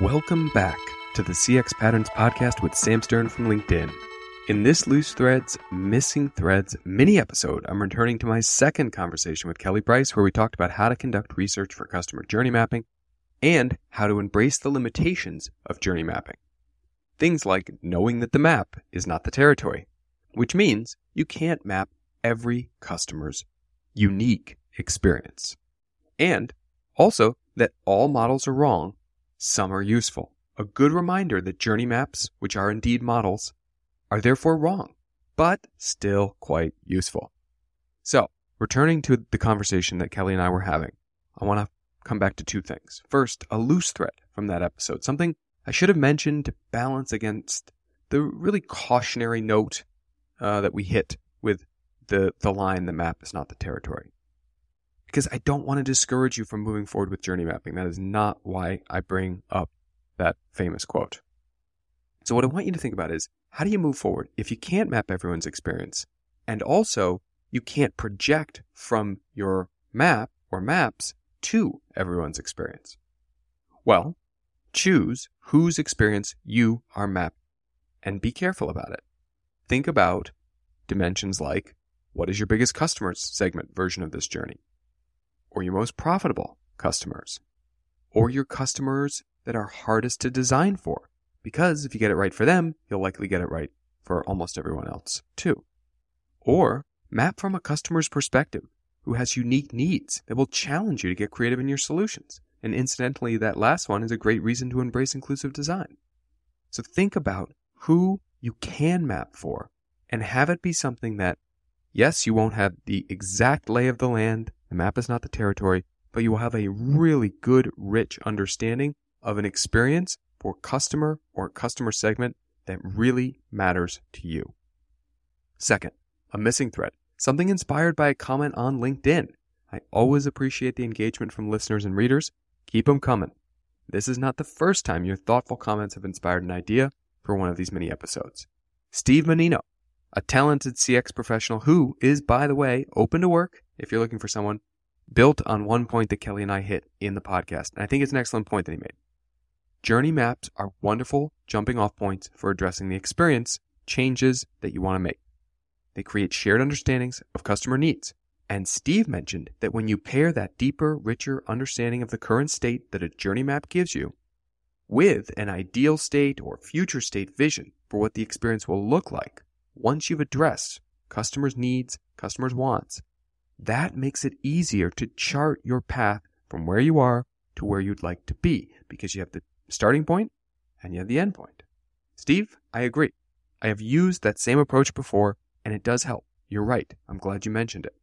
Welcome back to the CX Patterns Podcast with Sam Stern from LinkedIn. In this Loose Threads, Missing Threads mini episode, I'm returning to my second conversation with Kelly Bryce, where we talked about how to conduct research for customer journey mapping and how to embrace the limitations of journey mapping. Things like knowing that the map is not the territory, which means you can't map every customer's unique experience. And also that all models are wrong, some are useful. A good reminder that journey maps, which are indeed models, are therefore wrong, but still quite useful. So, returning to the conversation that Kelly and I were having, I want to come back to two things. First, a loose thread from that episode, something I should have mentioned to balance against the really cautionary note that we hit with the line, the map is not the territory. Because I don't want to discourage you from moving forward with journey mapping. That is not why I bring up that famous quote. So what I want you to think about is, how do you move forward if you can't map everyone's experience? And also, you can't project from your map or maps to everyone's experience. Well, choose whose experience you are mapping and be careful about it. Think about dimensions like, what is your biggest customers segment version of this journey? Or your most profitable customers? Or your customers that are hardest to design for? Because if you get it right for them, you'll likely get it right for almost everyone else too. Or map from a customer's perspective who has unique needs that will challenge you to get creative in your solutions. And incidentally, that last one is a great reason to embrace inclusive design. So think about who you can map for and have it be something that, yes, you won't have the exact lay of the land, the map is not the territory, but you will have a really good, rich understanding of an experience for customer or customer segment that really matters to you. Second, a missing thread, something inspired by a comment on LinkedIn. I always appreciate the engagement from listeners and readers. Keep them coming. This is not the first time your thoughtful comments have inspired an idea for one of these mini episodes. Steve Mannino, a talented CX professional who is, by the way, open to work if you're looking for someone, built on one point that Kelly and I hit in the podcast. And I think it's an excellent point that he made. Journey maps are wonderful jumping off points for addressing the experience changes that you want to make. They create shared understandings of customer needs. And Steve mentioned that when you pair that deeper, richer understanding of the current state that a journey map gives you with an ideal state or future state vision for what the experience will look like once you've addressed customers' needs, customers' wants, that makes it easier to chart your path from where you are to where you'd like to be because you have the starting point and you have the end point. Steve, I agree. I have used that same approach before and it does help. You're right. I'm glad you mentioned it.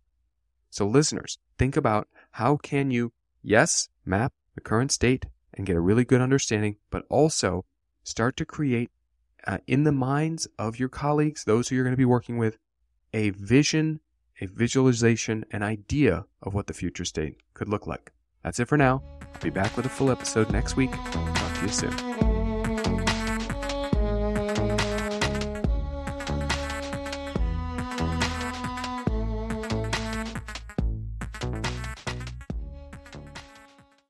So listeners, think about how can you, yes, map the current state and get a really good understanding, but also start to create in the minds of your colleagues, those who you're going to be working with, a vision, a visualization, an idea of what the future state could look like. That's it for now. I'll be back with a full episode next week. Talk to you soon.